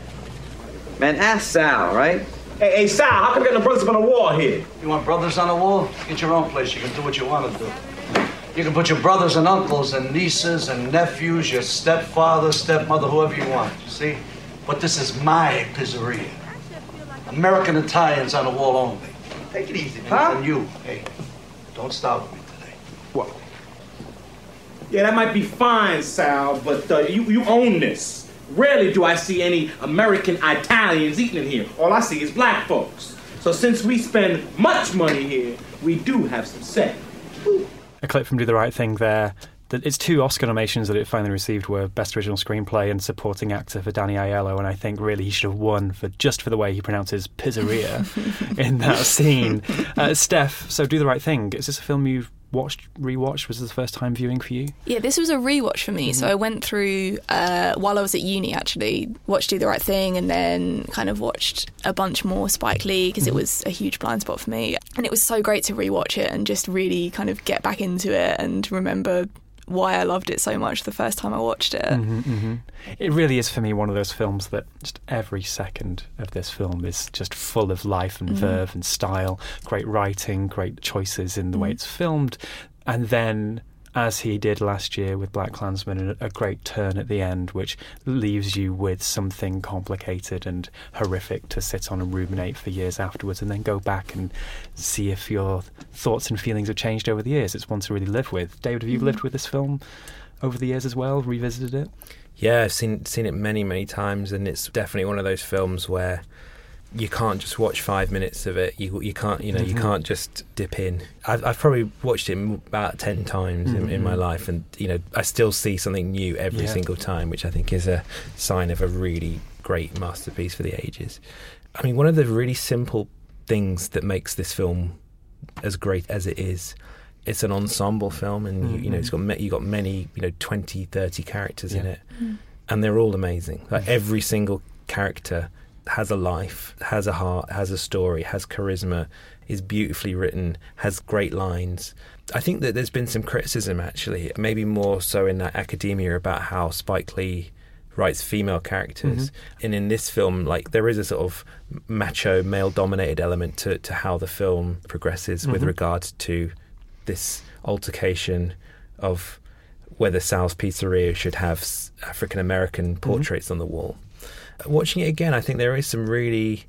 Man, ask Sal, right? Hey, Sal, how come you got no brothers up on the wall here? You want brothers on the wall? Get your own place. You can do what you want to do. You can put your brothers and uncles and nieces and nephews, your stepfather, stepmother, whoever you want, you see? But this is my pizzeria. American Italians on the wall only. Take it easy, huh? And you, hey, don't stop with me today. What? Yeah, that might be fine, Sal, but you own this. Rarely do I see any American Italians eating in here. All I see is black folks. So since we spend much money here, we do have some say. Woo. A clip from Do the Right Thing there. Its two Oscar nominations that it finally received were Best Original Screenplay and Supporting Actor for Danny Aiello, and I think really he should have won for the way he pronounces pizzeria in that scene. Steph, so Do the Right Thing, is this a film you've rewatched? Was this the first time viewing for you? Yeah, this was a rewatch for me. Mm-hmm. So I went through, while I was at uni actually, watched Do the Right Thing and then kind of watched a bunch more Spike Lee because it was a huge blind spot for me. And it was so great to rewatch it and just really kind of get back into it and remember why I loved it so much the first time I watched it. Mm-hmm, mm-hmm. It really is for me one of those films that just every second of this film is just full of life and verve and style, great writing, great choices in the way it's filmed, and then, as he did last year with Black Klansman, a great turn at the end, which leaves you with something complicated and horrific to sit on and ruminate for years afterwards, and then go back and see if your thoughts and feelings have changed over the years. It's one to really live with. David, have you lived with this film over the years as well, revisited it? Yeah, I've seen it many, many times, and it's definitely one of those films where you can't just watch 5 minutes of it. You can't, you know, you can't just dip in. I've probably watched it about 10 times in my life, and you know, I still see something new every single time, which I think is a sign of a really great masterpiece for the ages. I mean, one of the really simple things that makes this film as great as it is, it's an ensemble film, and you know, it's got you got many, you know, 20, 30 characters in it, and they're all amazing. Like every single character has a life, has a heart, has a story, has charisma, is beautifully written, has great lines. I think that there's been some criticism, actually, maybe more so in academia, about how Spike Lee writes female characters. Mm-hmm. And in this film, like, there is a sort of macho, male-dominated element to how the film progresses with regards to this altercation of whether Sal's Pizzeria should have African-American portraits on the wall. Watching it again, I think there is some really...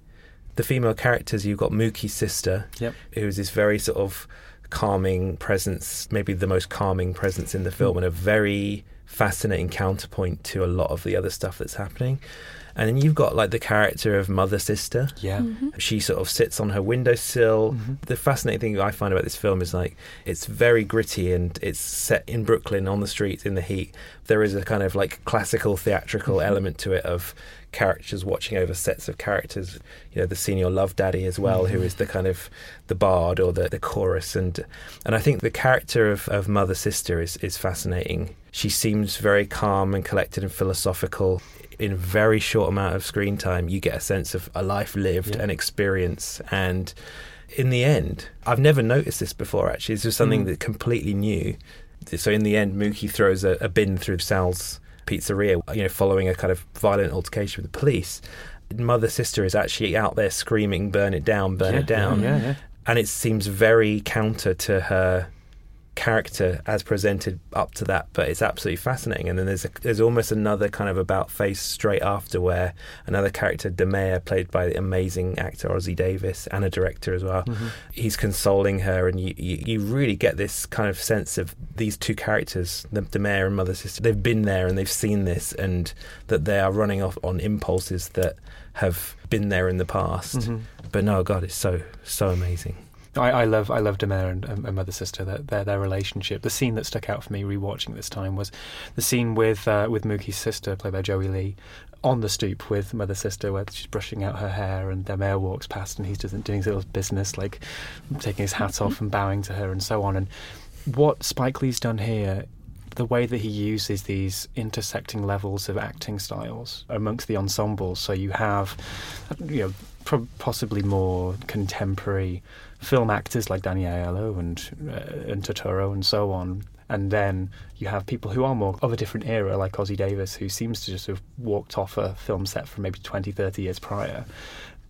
The female characters, you've got Mookie's sister, who's this very sort of calming presence, maybe the most calming presence in the film, and a very fascinating counterpoint to a lot of the other stuff that's happening. And then you've got, like, the character of Mother Sister. Yeah. Mm-hmm. She sort of sits on her windowsill. Mm-hmm. The fascinating thing I find about this film is, like, it's very gritty and it's set in Brooklyn on the streets in the heat. There is a kind of, like, classical theatrical element to it of characters watching over sets of characters. You know, the senior love daddy as well, who is the kind of the bard or the chorus. And I think the character of Mother Sister is fascinating. She seems very calm and collected and philosophical. In a very short amount of screen time, you get a sense of a life lived and experience. And in the end, I've never noticed this before, actually. This was something that completely new. So in the end, Mookie throws a bin through Sal's Pizzeria, you know, following a kind of violent altercation with the police. Mother Sister is actually out there screaming, burn it down, burn it down. Yeah. And it seems very counter to her character as presented up to that, but it's absolutely fascinating. And then there's almost another kind of about face straight after, where another character, DeMeyer, played by the amazing actor Ossie Davis and a director as well, he's consoling her, and you really get this kind of sense of these two characters, the DeMeyer and Mother Sister, they've been there and they've seen this, and that they are running off on impulses that have been there in the past. But no, God, it's so amazing. I love DeMeyer and Mother Sister, their relationship. The scene that stuck out for me rewatching this time was the scene with Mookie's sister, played by Joey Lee, on the stoop with Mother Sister, where she's brushing out her hair, and their mayor walks past, and he's doing his little business, like taking his hat off and bowing to her, and so on. And what Spike Lee's done here, the way that he uses these intersecting levels of acting styles amongst the ensembles, so you have, you know, possibly more contemporary film actors like Danny Aiello and Totoro and so on. And then you have people who are more of a different era, like Ossie Davis, who seems to just have walked off a film set from maybe 20, 30 years prior.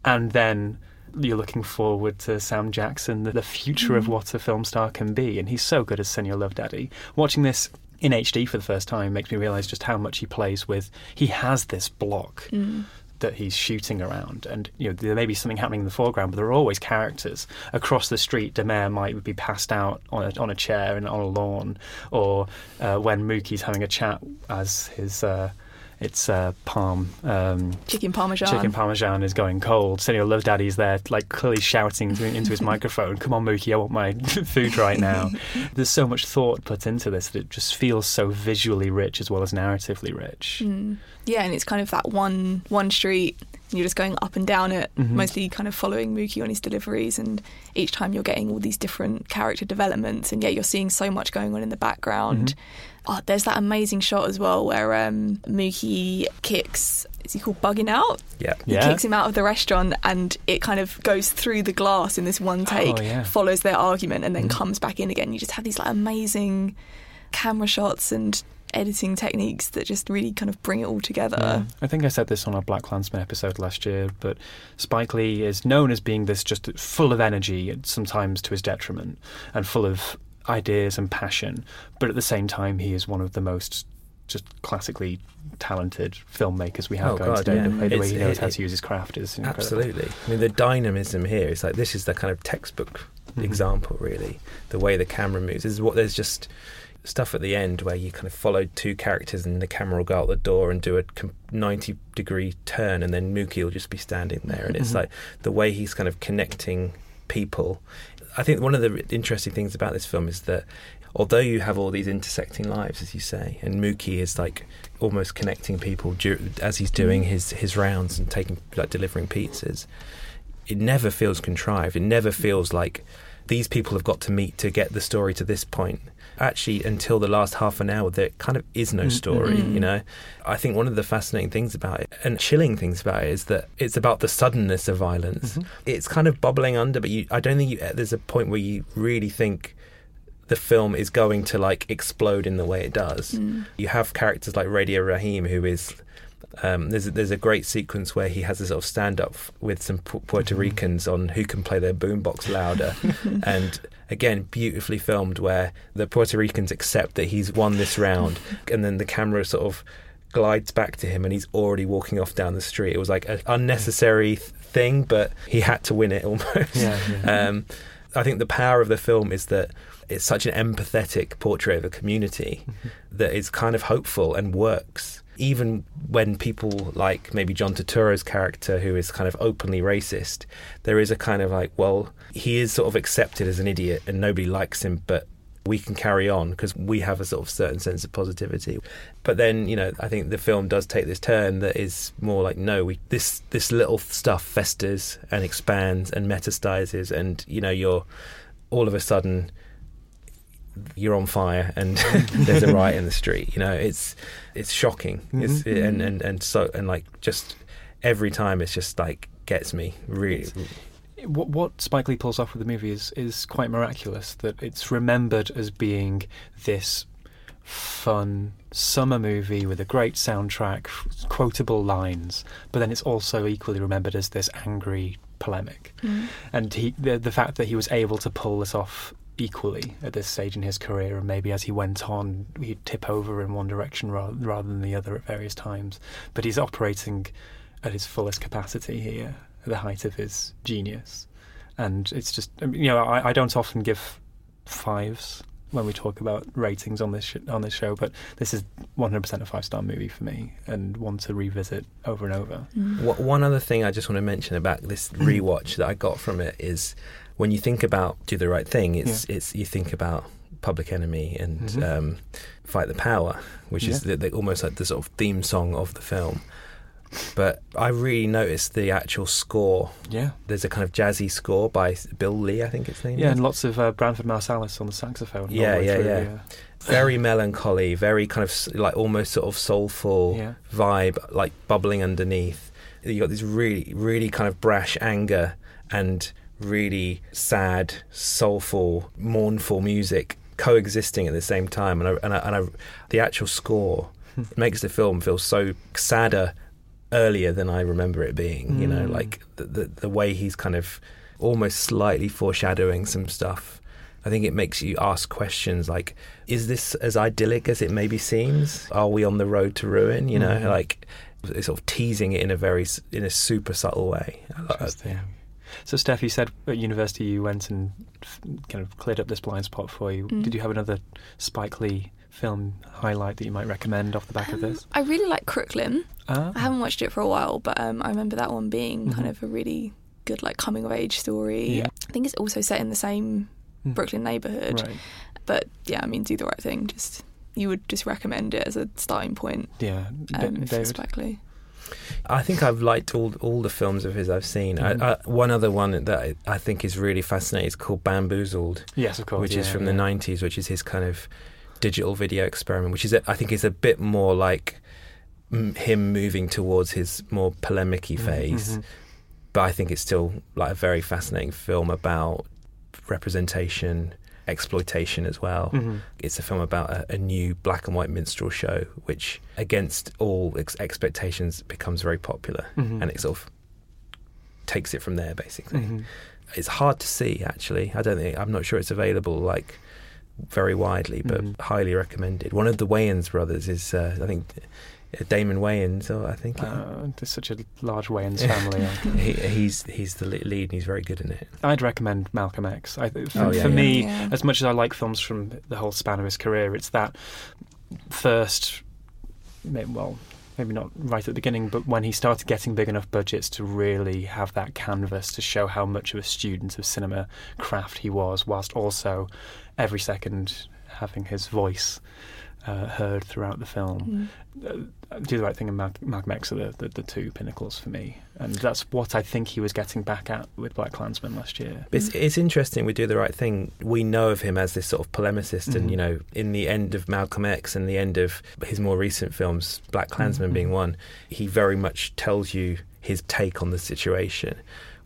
And then you're looking forward to Sam Jackson, the future of what a film star can be. And he's so good as Senor Love Daddy. Watching this in HD for the first time makes me realise just how much he plays with... He has this block... that he's shooting around, and you know there may be something happening in the foreground, but there are always characters across the street. De Maire might be passed out on a chair and on a lawn, or when Mookie's having a chat as his chicken parmesan is going cold. Senor Love Daddy's there, like clearly shouting into his microphone, "Come on, Mookie, I want my food right now." There's so much thought put into this that it just feels so visually rich as well as narratively rich. Yeah, and it's kind of that one street, and you're just going up and down it, mostly kind of following Mookie on his deliveries, and each time you're getting all these different character developments, and yet you're seeing so much going on in the background. Oh, there's that amazing shot as well where Mookie kicks... Is he called Bugging Out? Yeah. He kicks him out of the restaurant, and it kind of goes through the glass in this one take, follows their argument, and then comes back in again. You just have these like amazing camera shots and... editing techniques that just really kind of bring it all together. I think I said this on our Black Klansman episode last year, but Spike Lee is known as being this just full of energy, sometimes to his detriment, and full of ideas and passion, but at the same time he is one of the most just classically talented filmmakers we have today. The way he knows how to use his craft is incredible. Absolutely. I mean, the dynamism here is like, this is the kind of textbook example, really. The way the camera moves is what there's just... stuff at the end where you kind of follow two characters and the camera will go out the door and do a 90 degree turn, and then Mookie will just be standing there, and it's like the way he's kind of connecting people. I think one of the interesting things about this film is that although you have all these intersecting lives, as you say, and Mookie is like almost connecting people as he's doing his rounds and delivering pizzas, it never feels contrived. It never feels like these people have got to meet to get the story to this point. Actually, until the last half an hour, there kind of is no story, you know? I think one of the fascinating things about it, and chilling things about it, is that it's about the suddenness of violence. It's kind of bubbling under, but I don't think there's a point where you really think the film is going to, like, explode in the way it does. You have characters like Radio Raheem, who is... there's a great sequence where he has a sort of stand-up with some Puerto Ricans on who can play their boombox louder. And again, beautifully filmed, where the Puerto Ricans accept that he's won this round, and then the camera sort of glides back to him and he's already walking off down the street. It was like an unnecessary thing, but he had to win it almost. I think the power of the film is that it's such an empathetic portrait of a community that is kind of hopeful and works. Even when people like maybe John Turturro's character, who is kind of openly racist, there is a kind of like, well, he is sort of accepted as an idiot and nobody likes him, but we can carry on because we have a sort of certain sense of positivity. But then, you know, I think the film does take this turn that is more like, no, this little stuff festers and expands and metastasizes, and, you know, you're all of a sudden... you're on fire and there's a riot in the street. You know, it's shocking. And like, just every time it's just like gets me really. What Spike Lee pulls off with the movie is quite miraculous, that it's remembered as being this fun summer movie with a great soundtrack, quotable lines, but then it's also equally remembered as this angry polemic. And the fact that he was able to pull this off equally at this stage in his career, and maybe as he went on he'd tip over in one direction rather than the other at various times, but he's operating at his fullest capacity here at the height of his genius. And it's just, you know, I don't often give fives when we talk about ratings on this show, but this is 100% a 5-star movie for me, and one to revisit over and over. One other thing I just want to mention about this rewatch that I got from it is, when you think about Do the Right Thing, it's you think about Public Enemy and Fight the Power, which is almost like the sort of theme song of the film. But I really noticed the actual score. Yeah. There's a kind of jazzy score by Bill Lee, I think it's named. Yeah, and lots of Branford Marsalis on the saxophone. Yeah. Very melancholy, very kind of like almost sort of soulful vibe, like bubbling underneath. You got this really, really kind of brash anger and really sad, soulful, mournful music coexisting at the same time. And the actual score makes the film feel so sadder earlier than I remember it being, you know, like the way he's kind of almost slightly foreshadowing some stuff. I think it makes you ask questions like, is this as idyllic as it maybe seems? Are we on the road to ruin? You know, like sort of teasing it in a super subtle way. Interesting. So, Steph, you said at university you went and kind of cleared up this blind spot for you. Did you have another Spike Lee film highlight that you might recommend off the back of this? I really like Crooklyn. I haven't watched it for a while, but I remember that one being kind of a really good, like, coming-of-age story. Yeah. I think it's also set in the same Brooklyn neighbourhood. Right. But, yeah, I mean, Do the Right Thing. You would just recommend it as a starting point. Yeah. Spike Lee. I think I've liked all the films of his I've seen. One other one that I think is really fascinating is called Bamboozled. Yes, of course. Which is from the 90s, which is his kind of digital video experiment, which is, I think, is a bit more like him moving towards his more polemic-y phase. But I think it's still like a very fascinating film about representation, exploitation as well. It's a film about a new black and white minstrel show, which against all expectations becomes very popular, and it sort of takes it from there, basically. It's hard to see, actually. I'm not sure it's available like very widely, but highly recommended. One of the Wayans brothers is I think Damon Wayans, there's such a large Wayans family. He's the lead, and he's very good in it. I'd recommend Malcolm X. For me, as much as I like films from the whole span of his career, it's that first, well, maybe not right at the beginning, but when he started getting big enough budgets to really have that canvas to show how much of a student of cinema craft he was, whilst also every second having his voice heard throughout the film. Do the Right Thing and Malcolm X are the two pinnacles for me, and that's what I think he was getting back at with Black Klansman last year. It's interesting with Do the Right Thing, we know of him as this sort of polemicist, and you know, in the end of Malcolm X and the end of his more recent films, Black Klansman being one, he very much tells you his take on the situation.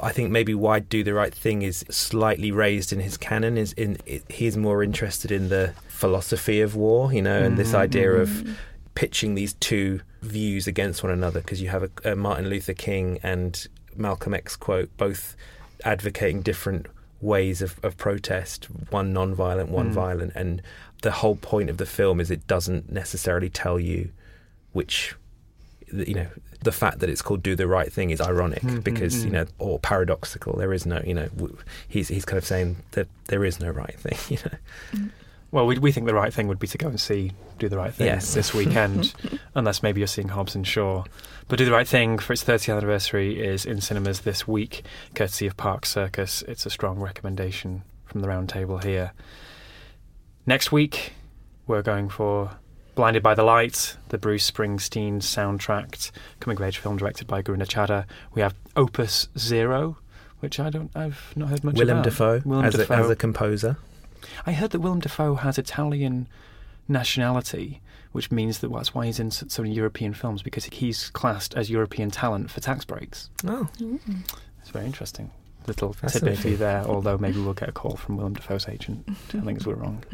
I think maybe why Do the Right Thing is slightly raised in his canon he's more interested in the philosophy of war, you know, and this idea of pitching these two views against one another, because you have a Martin Luther King and Malcolm X quote, both advocating different ways of protest, one non-violent, one violent, and the whole point of the film is it doesn't necessarily tell you which, you know, the fact that it's called Do the Right Thing is ironic because, you know, or paradoxical. There is no, you know, he's kind of saying that there is no right thing, you know. Well, we think the right thing would be to go and see Do the Right Thing this weekend, unless maybe you're seeing Hobbs and Shaw. But Do the Right Thing, for its 30th anniversary, is in cinemas this week, courtesy of Park Circus. It's a strong recommendation from the round table here. Next week, we're going for Blinded by the Light, the Bruce Springsteen soundtracked coming-of-age film directed by Gurun Achada. We have Opus Zero, which I've not heard much about. Willem Dafoe as a composer. I heard that Willem Dafoe has Italian nationality, which means that's why he's in so many European films, because he's classed as European talent for tax breaks. Oh. It's very interesting. Little tidbit for you there, although maybe we'll get a call from Willem Dafoe's agent telling us we're wrong.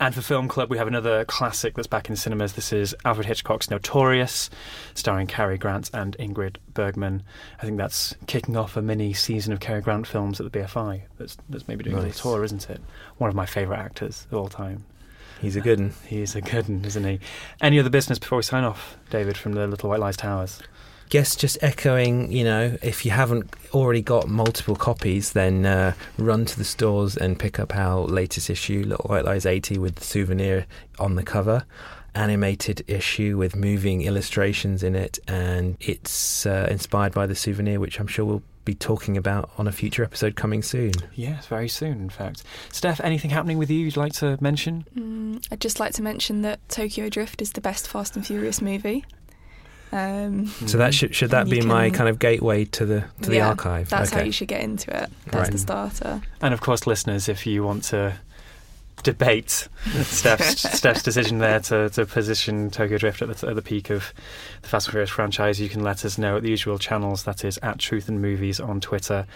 And for Film Club, we have another classic that's back in cinemas. This is Alfred Hitchcock's Notorious, starring Cary Grant and Ingrid Bergman. I think that's kicking off a mini season of Cary Grant films at the BFI. That's maybe doing a tour, isn't it? One of my favourite actors of all time. He's a good one. He's a good one, isn't he? Any other business before we sign off, David, from the Little White Lies Towers? Guess just echoing, you know, if you haven't already got multiple copies, then run to the stores and pick up our latest issue, Little White Lies 80, with the souvenir on the cover, animated issue with moving illustrations in it, and it's inspired by the souvenir, which I'm sure we'll be talking about on a future episode coming soon. Yes, very soon, in fact. Steph, anything happening with you you'd like to mention? I'd just like to mention that Tokyo Drift is the best Fast and Furious movie. So that should that be my kind of gateway to the archive? That's how you should get into it. That's the starter. And of course, listeners, if you want to debate Steph's decision there to position Tokyo Drift at the peak of the Fast and Furious franchise, you can let us know at the usual channels. That is at Truth and Movies on Twitter,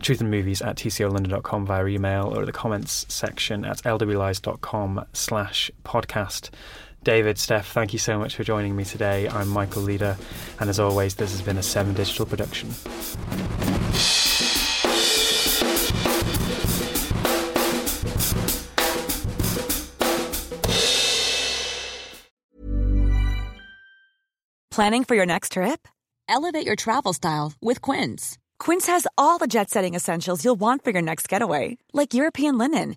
Truth and Movies at tcolondon.com via email, or at the comments section at lwlies.com/podcast. David, Steph, thank you so much for joining me today. I'm Michael Leader, and as always, this has been a 7 Digital production. Planning for your next trip? Elevate your travel style with Quince. Quince has all the jet-setting essentials you'll want for your next getaway, like European linen,